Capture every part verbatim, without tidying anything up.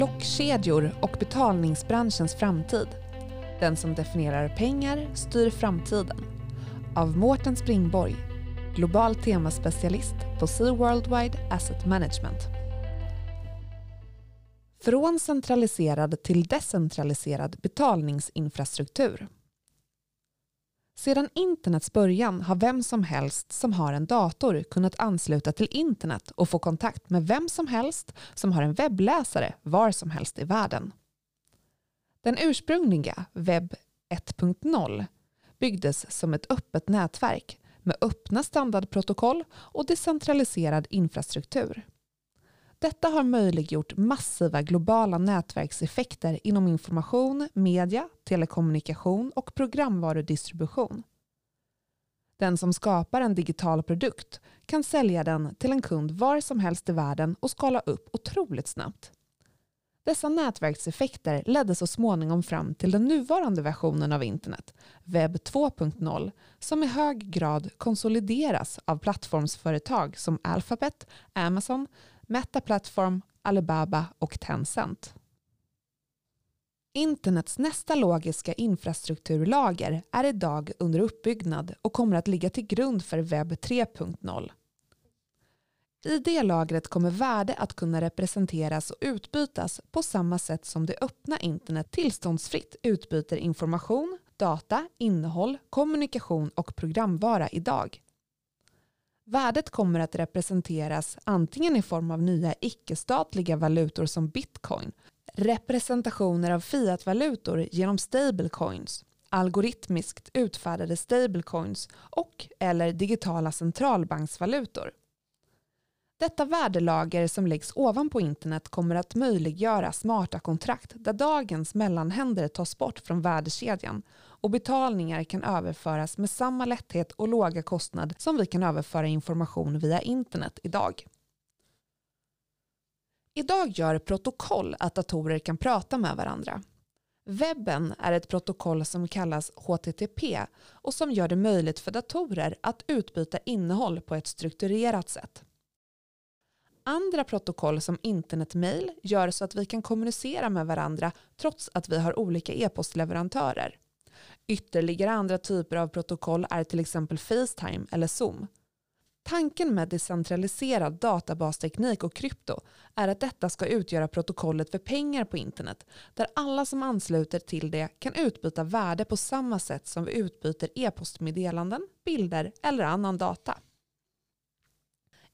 blockkedjor och betalningsbranschens framtid. Den som definierar pengar styr framtiden. Av Morten Springborg, global temaspecialist på C WorldWide Asset Management. Från centraliserad till decentraliserad betalningsinfrastruktur. Sedan internets början har vem som helst som har en dator kunnat ansluta till internet och få kontakt med vem som helst som har en webbläsare var som helst i världen. Den ursprungliga webb ett punkt noll byggdes som ett öppet nätverk med öppna standardprotokoll och decentraliserad infrastruktur. Detta har möjliggjort massiva globala nätverkseffekter inom information, media, telekommunikation och programvarudistribution. Den som skapar en digital produkt kan sälja den till en kund var som helst i världen och skala upp otroligt snabbt. Dessa nätverkseffekter ledde så småningom fram till den nuvarande versionen av internet, webb två punkt noll, som i hög grad konsolideras av plattformsföretag som Alphabet, Amazon, Metaplattform, Alibaba och Tencent. Internets nästa logiska infrastrukturlager är idag under uppbyggnad och kommer att ligga till grund för webb tre punkt noll. I det lagret kommer värde att kunna representeras och utbytas på samma sätt som det öppna internet tillståndsfritt utbyter information, data, innehåll, kommunikation och programvara idag. Värdet kommer att representeras antingen i form av nya icke-statliga valutor som bitcoin, representationer av fiatvalutor genom stablecoins, algoritmiskt utfärdade stablecoins och eller digitala centralbanksvalutor. Detta värdelager som läggs ovanpå internet kommer att möjliggöra smarta kontrakt där dagens mellanhänder tas bort från värdekedjan och betalningar kan överföras med samma lätthet och låga kostnad som vi kan överföra information via internet idag. Idag gör protokoll att datorer kan prata med varandra. Webben är ett protokoll som kallas H T T P och som gör det möjligt för datorer att utbyta innehåll på ett strukturerat sätt. Andra protokoll som internetmail gör så att vi kan kommunicera med varandra trots att vi har olika e-postleverantörer. Ytterligare andra typer av protokoll är till exempel FaceTime eller Zoom. Tanken med decentraliserad databasteknik och krypto är att detta ska utgöra protokollet för pengar på internet, där alla som ansluter till det kan utbyta värde på samma sätt som vi utbyter e-postmeddelanden, bilder eller annan data.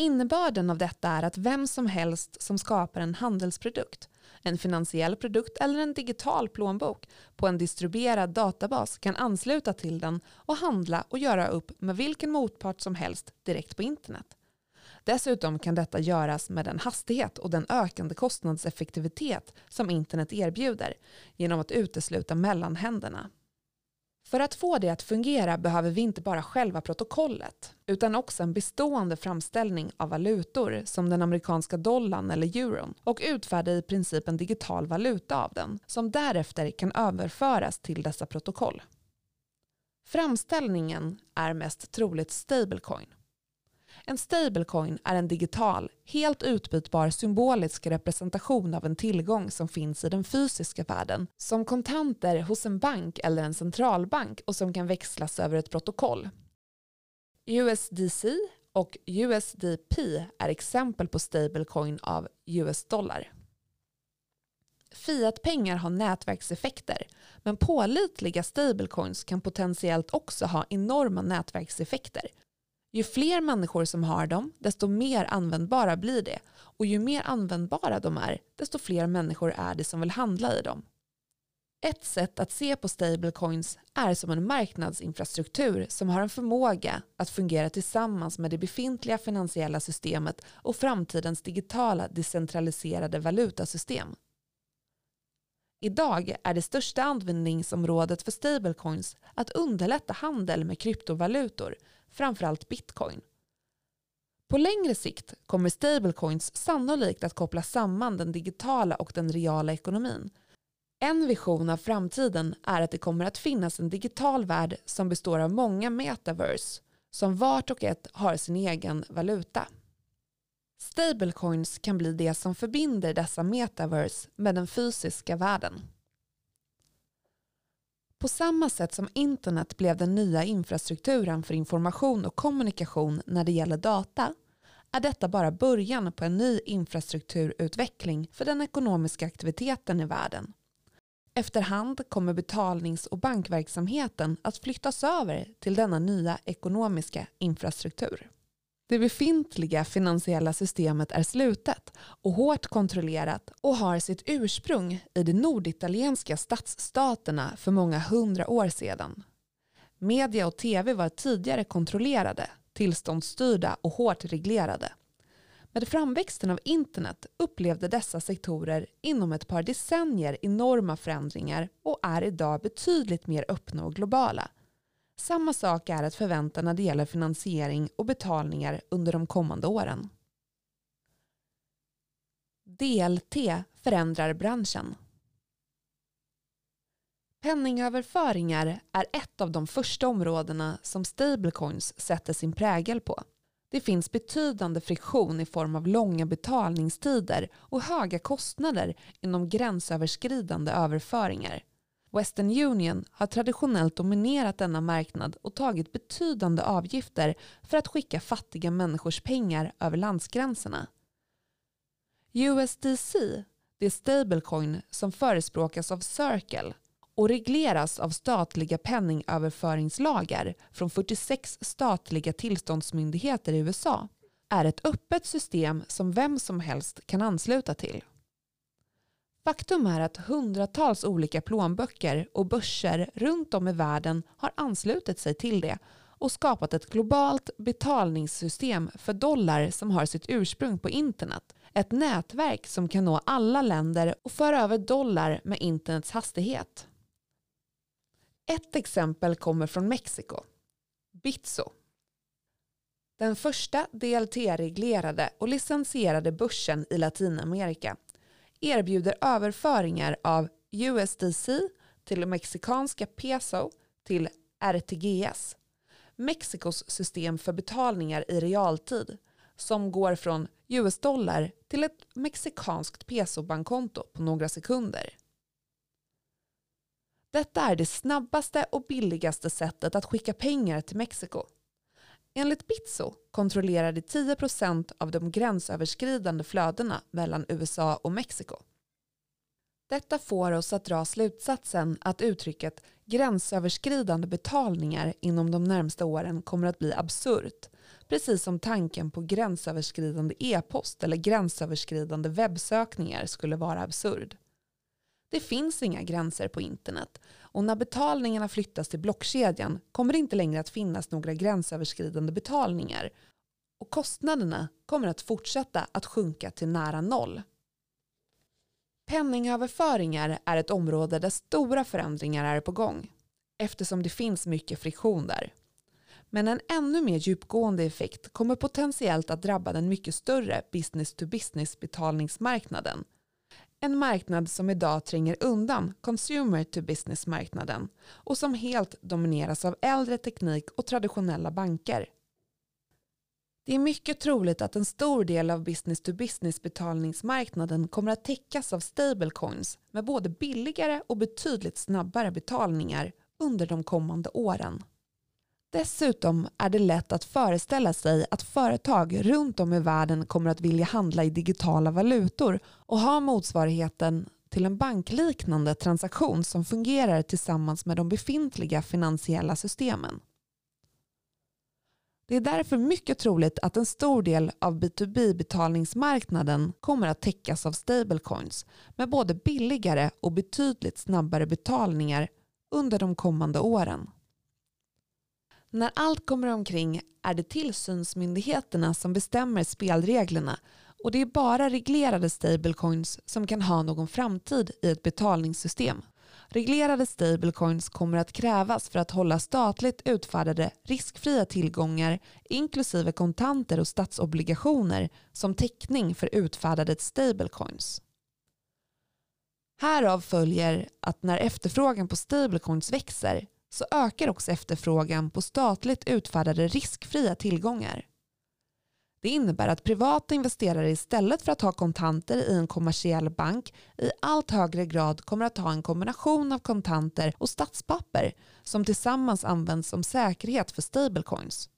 Innebörden av detta är att vem som helst som skapar en handelsprodukt, en finansiell produkt eller en digital plånbok på en distribuerad databas kan ansluta till den och handla och göra upp med vilken motpart som helst direkt på internet. Dessutom kan detta göras med den hastighet och den ökande kostnadseffektivitet som internet erbjuder genom att utesluta mellanhänderna. För att få det att fungera behöver vi inte bara själva protokollet utan också en bestående framställning av valutor som den amerikanska dollarn eller euron och utfärda i princip en digital valuta av den som därefter kan överföras till dessa protokoll. Framställningen är mest troligt stablecoin. En stablecoin är en digital, helt utbytbar symbolisk representation av en tillgång som finns i den fysiska världen, som kontanter hos en bank eller en centralbank och som kan växlas över ett protokoll. U S D C och U S D P är exempel på stablecoin av U S dollar. Fiatpengar har nätverkseffekter, men pålitliga stablecoins kan potentiellt också ha enorma nätverkseffekter. Ju fler människor som har dem, desto mer användbara blir det. Och ju mer användbara de är, desto fler människor är det som vill handla i dem. Ett sätt att se på stablecoins är som en marknadsinfrastruktur som har en förmåga att fungera tillsammans med det befintliga finansiella systemet och framtidens digitala decentraliserade valutasystem. Idag är det största användningsområdet för stablecoins att underlätta handel med kryptovalutor, framförallt bitcoin. På längre sikt kommer stablecoins sannolikt att koppla samman den digitala och den reala ekonomin. En vision av framtiden är att det kommer att finnas en digital värld som består av många metaverse som vart och ett har sin egen valuta. Stablecoins kan bli det som förbinder dessa metaverse med den fysiska världen. På samma sätt som internet blev den nya infrastrukturen för information och kommunikation när det gäller data, är detta bara början på en ny infrastrukturutveckling för den ekonomiska aktiviteten i världen. Efterhand kommer betalnings- och bankverksamheten att flyttas över till denna nya ekonomiska infrastruktur. Det befintliga finansiella systemet är slutet och hårt kontrollerat och har sitt ursprung i de norditalienska stadsstaterna för många hundra år sedan. Media och tv var tidigare kontrollerade, tillståndsstyrda och hårt reglerade. Med framväxten av internet upplevde dessa sektorer inom ett par decennier enorma förändringar och är idag betydligt mer öppna och globala. Samma sak är att förvänta när det gäller finansiering och betalningar under de kommande åren. D L T förändrar branschen. Penningöverföringar är ett av de första områdena som stablecoins sätter sin prägel på. Det finns betydande friktion i form av långa betalningstider och höga kostnader inom gränsöverskridande överföringar. Western Union har traditionellt dominerat denna marknad och tagit betydande avgifter för att skicka fattiga människors pengar över landsgränserna. U S D C, det stablecoin som förespråkas av Circle och regleras av statliga penningöverföringslagar från fyrtiosex statliga tillståndsmyndigheter i U S A, är ett öppet system som vem som helst kan ansluta till. Faktum är att hundratals olika plånböcker och börser runt om i världen har anslutit sig till det och skapat ett globalt betalningssystem för dollar som har sitt ursprung på internet. Ett nätverk som kan nå alla länder och föra över dollar med internets hastighet. Ett exempel kommer från Mexiko. BITSO. Den första D L T-reglerade och licensierade börsen i Latinamerika erbjuder överföringar av U S D C till mexikanska peso till R T G S, Mexikos system för betalningar i realtid, som går från U S-dollar till ett mexikanskt pesobankkonto på några sekunder. Detta är det snabbaste och billigaste sättet att skicka pengar till Mexiko. Enligt BITSO kontrollerade tio procent av de gränsöverskridande flödena mellan U S A och Mexiko. Detta får oss att dra slutsatsen att uttrycket gränsöverskridande betalningar inom de närmsta åren kommer att bli absurt, precis som tanken på gränsöverskridande e-post eller gränsöverskridande webbsökningar skulle vara absurd. Det finns inga gränser på internet och när betalningarna flyttas till blockkedjan kommer det inte längre att finnas några gränsöverskridande betalningar och kostnaderna kommer att fortsätta att sjunka till nära noll. Penningöverföringar är ett område där stora förändringar är på gång eftersom det finns mycket friktion där. Men en ännu mer djupgående effekt kommer potentiellt att drabba den mycket större business-to-business betalningsmarknaden. En marknad som idag tränger undan consumer-to-business-marknaden och som helt domineras av äldre teknik och traditionella banker. Det är mycket troligt att en stor del av business-to-business-betalningsmarknaden kommer att täckas av stablecoins med både billigare och betydligt snabbare betalningar under de kommande åren. Dessutom är det lätt att föreställa sig att företag runt om i världen kommer att vilja handla i digitala valutor och ha motsvarigheten till en bankliknande transaktion som fungerar tillsammans med de befintliga finansiella systemen. Det är därför mycket troligt att en stor del av B to B-betalningsmarknaden kommer att täckas av stablecoins med både billigare och betydligt snabbare betalningar under de kommande åren. När allt kommer omkring är det tillsynsmyndigheterna som bestämmer spelreglerna och det är bara reglerade stablecoins som kan ha någon framtid i ett betalningssystem. Reglerade stablecoins kommer att krävas för att hålla statligt utfärdade riskfria tillgångar inklusive kontanter och statsobligationer som täckning för utfärdade stablecoins. Härav följer att när efterfrågan på stablecoins växer så ökar också efterfrågan på statligt utfärdade riskfria tillgångar. Det innebär att privata investerare istället för att ha kontanter i en kommersiell bank i allt högre grad kommer att ha en kombination av kontanter och statspapper som tillsammans används som säkerhet för stablecoins.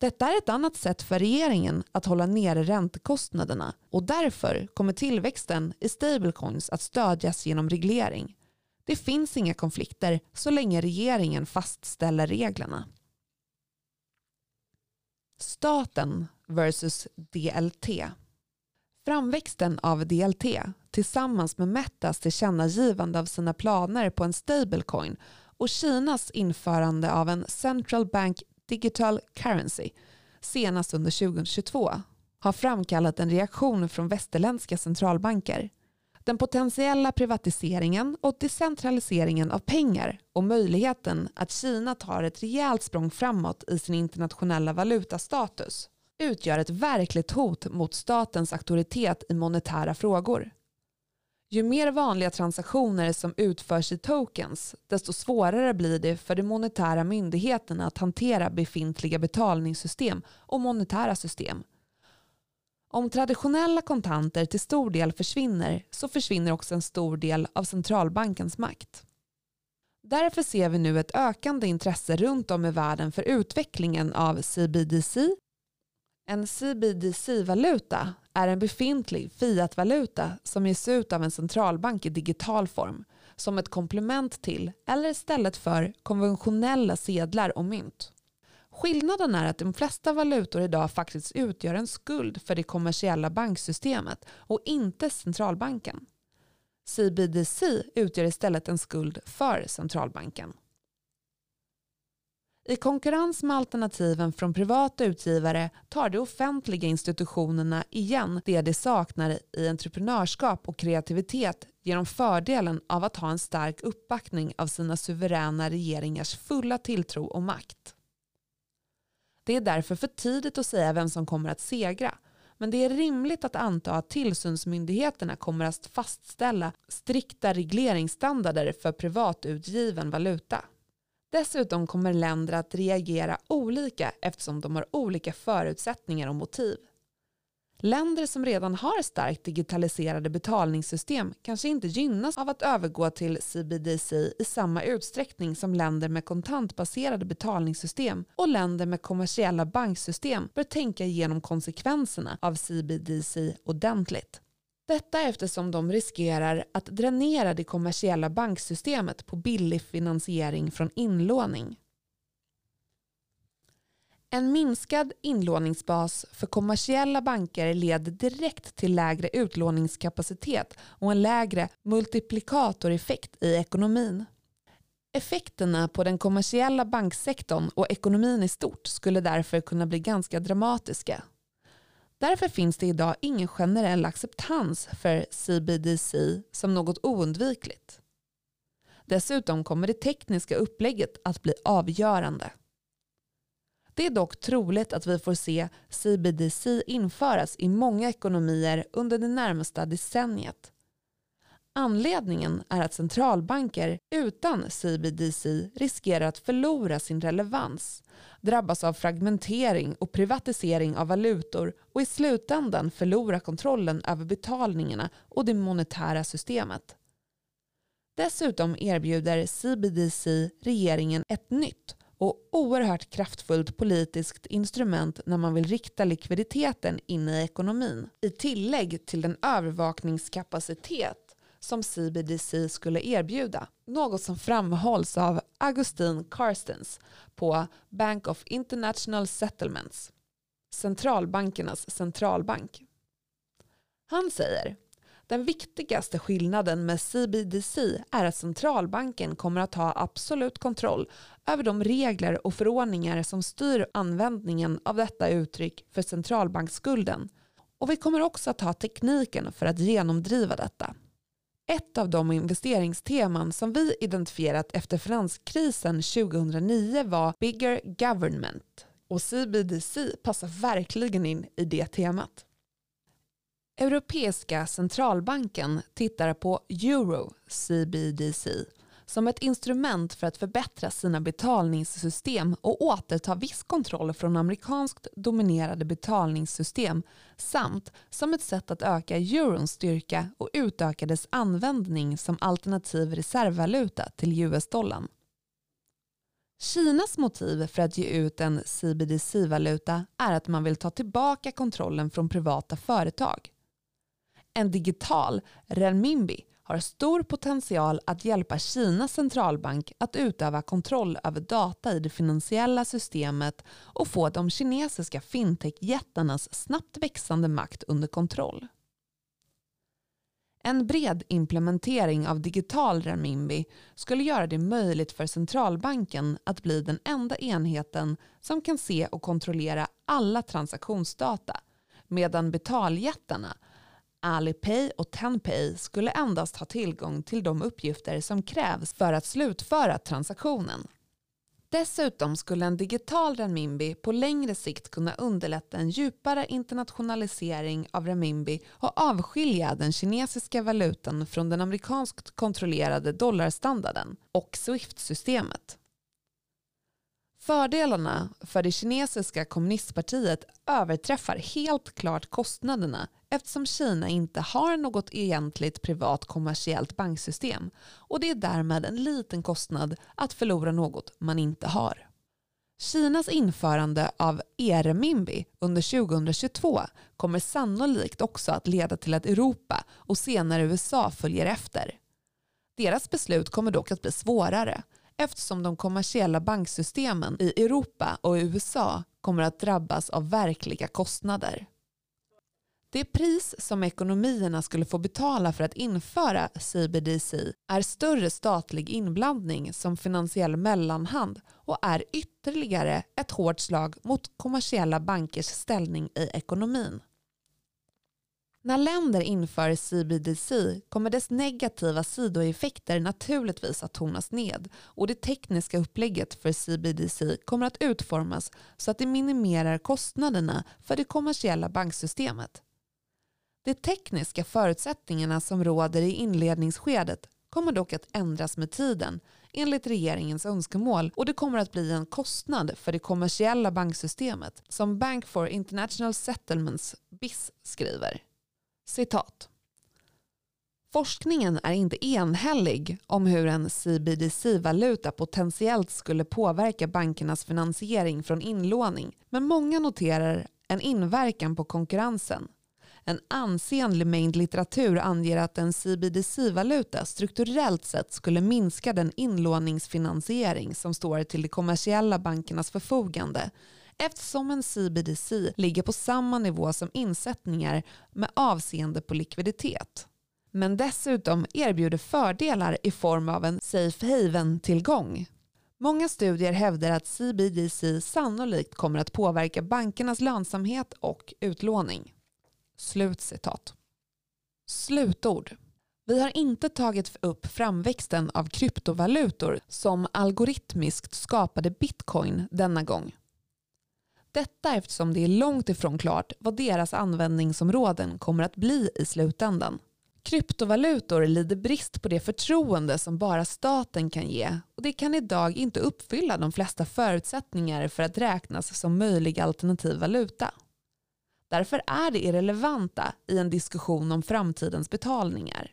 Detta är ett annat sätt för regeringen att hålla nere räntekostnaderna och därför kommer tillväxten i stablecoins att stödjas genom reglering. Det finns inga konflikter så länge regeringen fastställer reglerna. Staten versus D L T. Framväxten av D L T tillsammans med Metas tillkännagivande av sina planer på en stablecoin och Kinas införande av en central bank digital currency senast under tjugohundratjugotvå har framkallat en reaktion från västerländska centralbanker. Den potentiella privatiseringen och decentraliseringen av pengar och möjligheten att Kina tar ett rejält språng framåt i sin internationella valutastatus utgör ett verkligt hot mot statens auktoritet i monetära frågor. Ju mer vanliga transaktioner som utförs i tokens, desto svårare blir det för de monetära myndigheterna att hantera befintliga betalningssystem och monetära system. Om traditionella kontanter till stor del försvinner så försvinner också en stor del av centralbankens makt. Därför ser vi nu ett ökande intresse runt om i världen för utvecklingen av C B D C. En C B D C-valuta är en befintlig fiatvaluta som ges ut av en centralbank i digital form som ett komplement till eller istället för konventionella sedlar och mynt. Skillnaden är att de flesta valutor idag faktiskt utgör en skuld för det kommersiella banksystemet och inte centralbanken. C B D C utgör istället en skuld för centralbanken. I konkurrens med alternativen från privata utgivare tar de offentliga institutionerna igen det de saknar i entreprenörskap och kreativitet genom fördelen av att ha en stark uppbackning av sina suveräna regeringars fulla tilltro och makt. Det är därför för tidigt att säga vem som kommer att segra, men det är rimligt att anta att tillsynsmyndigheterna kommer att fastställa strikta regleringsstandarder för privatutgiven valuta. Dessutom kommer länder att reagera olika eftersom de har olika förutsättningar och motiv. Länder som redan har starkt digitaliserade betalningssystem kanske inte gynnas av att övergå till C B D C i samma utsträckning som länder med kontantbaserade betalningssystem, och länder med kommersiella banksystem bör tänka igenom konsekvenserna av C B D C ordentligt. Detta eftersom de riskerar att dränera det kommersiella banksystemet på billig finansiering från inlåning. En minskad inlåningsbas för kommersiella banker leder direkt till lägre utlåningskapacitet och en lägre multiplikatoreffekt i ekonomin. Effekterna på den kommersiella banksektorn och ekonomin i stort skulle därför kunna bli ganska dramatiska. Därför finns det idag ingen generell acceptans för C B D C som något oundvikligt. Dessutom kommer det tekniska upplägget att bli avgörande. Det är dock troligt att vi får se C B D C införas i många ekonomier under det närmaste decenniet. Anledningen är att centralbanker utan C B D C riskerar att förlora sin relevans, drabbas av fragmentering och privatisering av valutor och i slutändan förlora kontrollen över betalningarna och det monetära systemet. Dessutom erbjuder C B D C regeringen ett nytt och oerhört kraftfullt politiskt instrument när man vill rikta likviditeten in i ekonomin, i tillägg till den övervakningskapacitet som C B D C skulle erbjuda. Något som framhålls av Augustin Carstens på Bank of International Settlements, centralbankernas centralbank. Han säger: den viktigaste skillnaden med C B D C är att centralbanken kommer att ha absolut kontroll över de regler och förordningar som styr användningen av detta uttryck för centralbanksskulden, och vi kommer också att ha tekniken för att genomdriva detta. Ett av de investeringsteman som vi identifierat efter finanskrisen tjugohundranio var Bigger Government, och C B D C passar verkligen in i det temat. Europeiska centralbanken tittar på Euro C B D C som ett instrument för att förbättra sina betalningssystem och återta viss kontroll från amerikanskt dominerade betalningssystem samt som ett sätt att öka eurons styrka och utöka dess användning som alternativ reservvaluta till U S-dollarn. Kinas motiv för att ge ut en C B D C-valuta är att man vill ta tillbaka kontrollen från privata företag. En digital renminbi har stor potential att hjälpa Kinas centralbank att utöva kontroll över data i det finansiella systemet och få de kinesiska fintech-jättarnas snabbt växande makt under kontroll. En bred implementering av digital renminbi skulle göra det möjligt för centralbanken att bli den enda enheten som kan se och kontrollera alla transaktionsdata, medan betaljättarna Alipay och TenPay skulle endast ha tillgång till de uppgifter som krävs för att slutföra transaktionen. Dessutom skulle en digital renminbi på längre sikt kunna underlätta en djupare internationalisering av renminbi och avskilja den kinesiska valutan från den amerikanskt kontrollerade dollarstandarden och Swift-systemet. Fördelarna för det kinesiska kommunistpartiet överträffar helt klart kostnaderna eftersom Kina inte har något egentligt privat kommersiellt banksystem och det är därmed en liten kostnad att förlora något man inte har. Kinas införande av e-renminbi under tjugohundratjugotvå kommer sannolikt också att leda till att Europa och senare U S A följer efter. Deras beslut kommer dock att bli svårare eftersom de kommersiella banksystemen i Europa och U S A kommer att drabbas av verkliga kostnader. Det pris som ekonomierna skulle få betala för att införa C B D C är större statlig inblandning som finansiell mellanhand och är ytterligare ett hårt slag mot kommersiella bankers ställning i ekonomin. När länder inför C B D C kommer dess negativa sidoeffekter naturligtvis att tonas ned och det tekniska upplägget för C B D C kommer att utformas så att det minimerar kostnaderna för det kommersiella banksystemet. De tekniska förutsättningarna som råder i inledningsskedet kommer dock att ändras med tiden enligt regeringens önskemål och det kommer att bli en kostnad för det kommersiella banksystemet som Bank of International Settlements, B I S, skriver. Citat. Forskningen är inte enhällig om hur en C B D C-valuta potentiellt skulle påverka bankernas finansiering från inlåning, men många noterar en inverkan på konkurrensen. En ansenlig mängd litteratur anger att en C B D C-valuta strukturellt sett skulle minska den inlåningsfinansiering som står till de kommersiella bankernas förfogande eftersom en C B D C ligger på samma nivå som insättningar med avseende på likviditet. Men dessutom erbjuder fördelar i form av en safe haven-tillgång. Många studier hävdar att C B D C sannolikt kommer att påverka bankernas lönsamhet och utlåning. Slutcitat. Slutord. Vi har inte tagit upp framväxten av kryptovalutor som algoritmiskt skapade bitcoin denna gång. Detta eftersom det är långt ifrån klart vad deras användningsområden kommer att bli i slutändan. Kryptovalutor lider brist på det förtroende som bara staten kan ge och det kan idag inte uppfylla de flesta förutsättningar för att räknas som möjlig alternativ valuta. Därför är det irrelevanta i en diskussion om framtidens betalningar.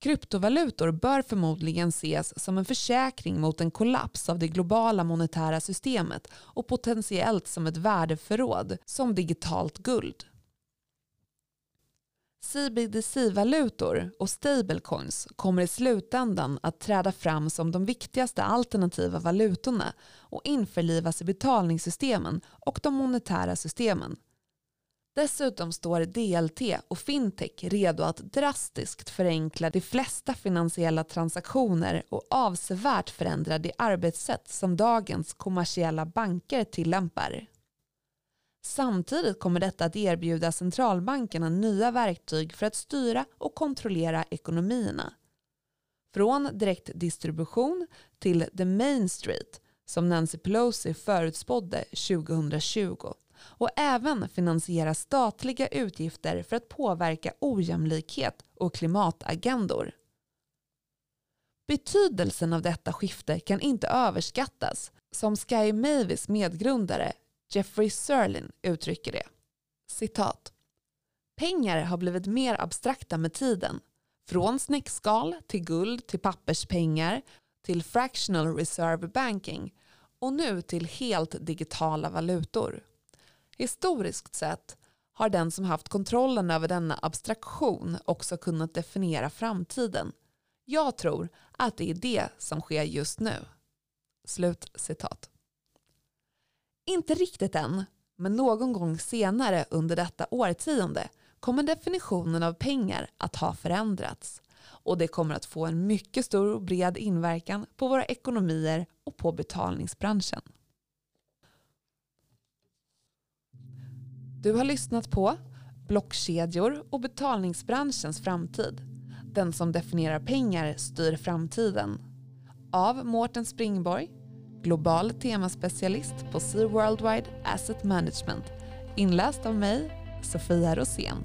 Kryptovalutor bör förmodligen ses som en försäkring mot en kollaps av det globala monetära systemet och potentiellt som ett värdeförråd som digitalt guld. C B D C-valutor och stablecoins kommer i slutändan att träda fram som de viktigaste alternativa valutorna och införlivas i betalningssystemen och de monetära systemen. Dessutom står D L T och fintech redo att drastiskt förenkla de flesta finansiella transaktioner och avsevärt förändra det arbetssätt som dagens kommersiella banker tillämpar. Samtidigt kommer detta att erbjuda centralbankerna nya verktyg för att styra och kontrollera ekonomierna. Från direktdistribution till The Main Street som Nancy Pelosi förutspådde tjugotjugo. Och även finansiera statliga utgifter för att påverka ojämlikhet och klimatagendor. Betydelsen av detta skifte kan inte överskattas, som Sky Mavis medgrundare Jeffrey Zirlin uttrycker det. Citat. Pengar har blivit mer abstrakta med tiden. Från snäckskal till guld till papperspengar till fractional reserve banking och nu till helt digitala valutor. Historiskt sett har den som haft kontrollen över denna abstraktion också kunnat definiera framtiden. Jag tror att det är det som sker just nu. Slut citat. Inte riktigt än, men någon gång senare under detta årtionde kommer definitionen av pengar att ha förändrats. Och det kommer att få en mycket stor och bred inverkan på våra ekonomier och på betalningsbranschen. Du har lyssnat på Blockkedjor och betalningsbranschens framtid. Den som definierar pengar styr framtiden. Av Morten Springborg, global temaspecialist på C WorldWide Asset Management. Inläst av mig, Sofia Rosén.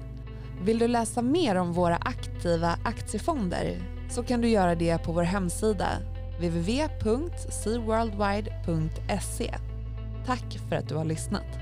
Vill du läsa mer om våra aktiva aktiefonder så kan du göra det på vår hemsida w w w punkt c worldwide punkt s e. Tack för att du har lyssnat.